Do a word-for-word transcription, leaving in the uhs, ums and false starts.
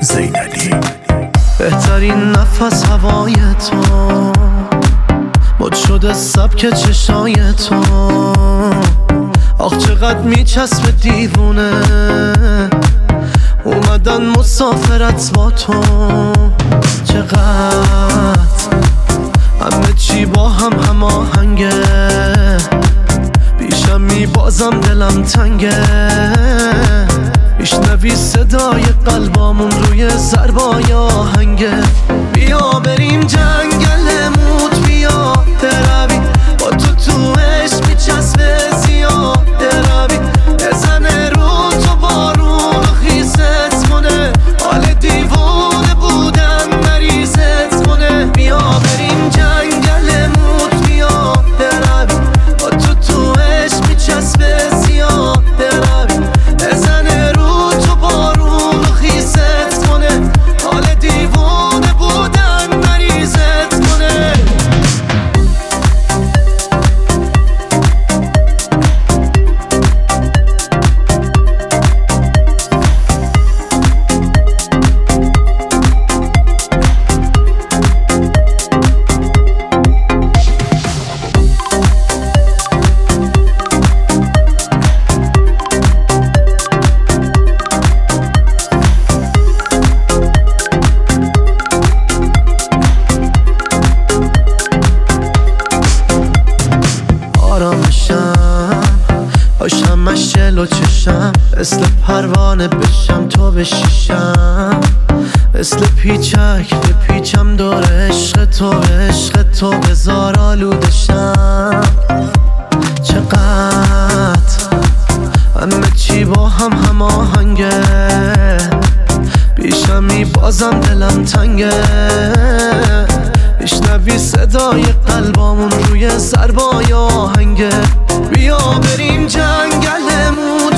زینالی. بهترین نفس هوای تو، مد شده سبک چشای تو، آخ چقدر میچسبه دیوونه، اومدن مسافرت با تو. چقدر همه چی با هم هماهنگه، بیشم میبازم دلم تنگه، میشنوی صدای قلبامون روی ضربای آهنگه. بیا بریم جنگل موت، بیا دروی با تو تو عشق میچسبه زیاد، دروی بزنه رو تو بارون و خیست کنه، حال دیوانه بودن مریضت کنه. بیا بریم جنگل موت، بیا دروی با تو تو عشق میچسبه زیاد، دروی بزنه رو تو بارون و خیست کنه، حال دیوانه بودن مریضت کنه. جلو چشم مثل پروانه بشم، تو بشیشم مثل پیچک بپیچم دور عشق تو، عشق تو بزار آلودشم. چقدر همه چی با هم هماهنگه، بیشم میبازم دلم تنگه، میشنوی صدای قلبامون روی ضربای آهنگه. بیا بریم جنگل موت،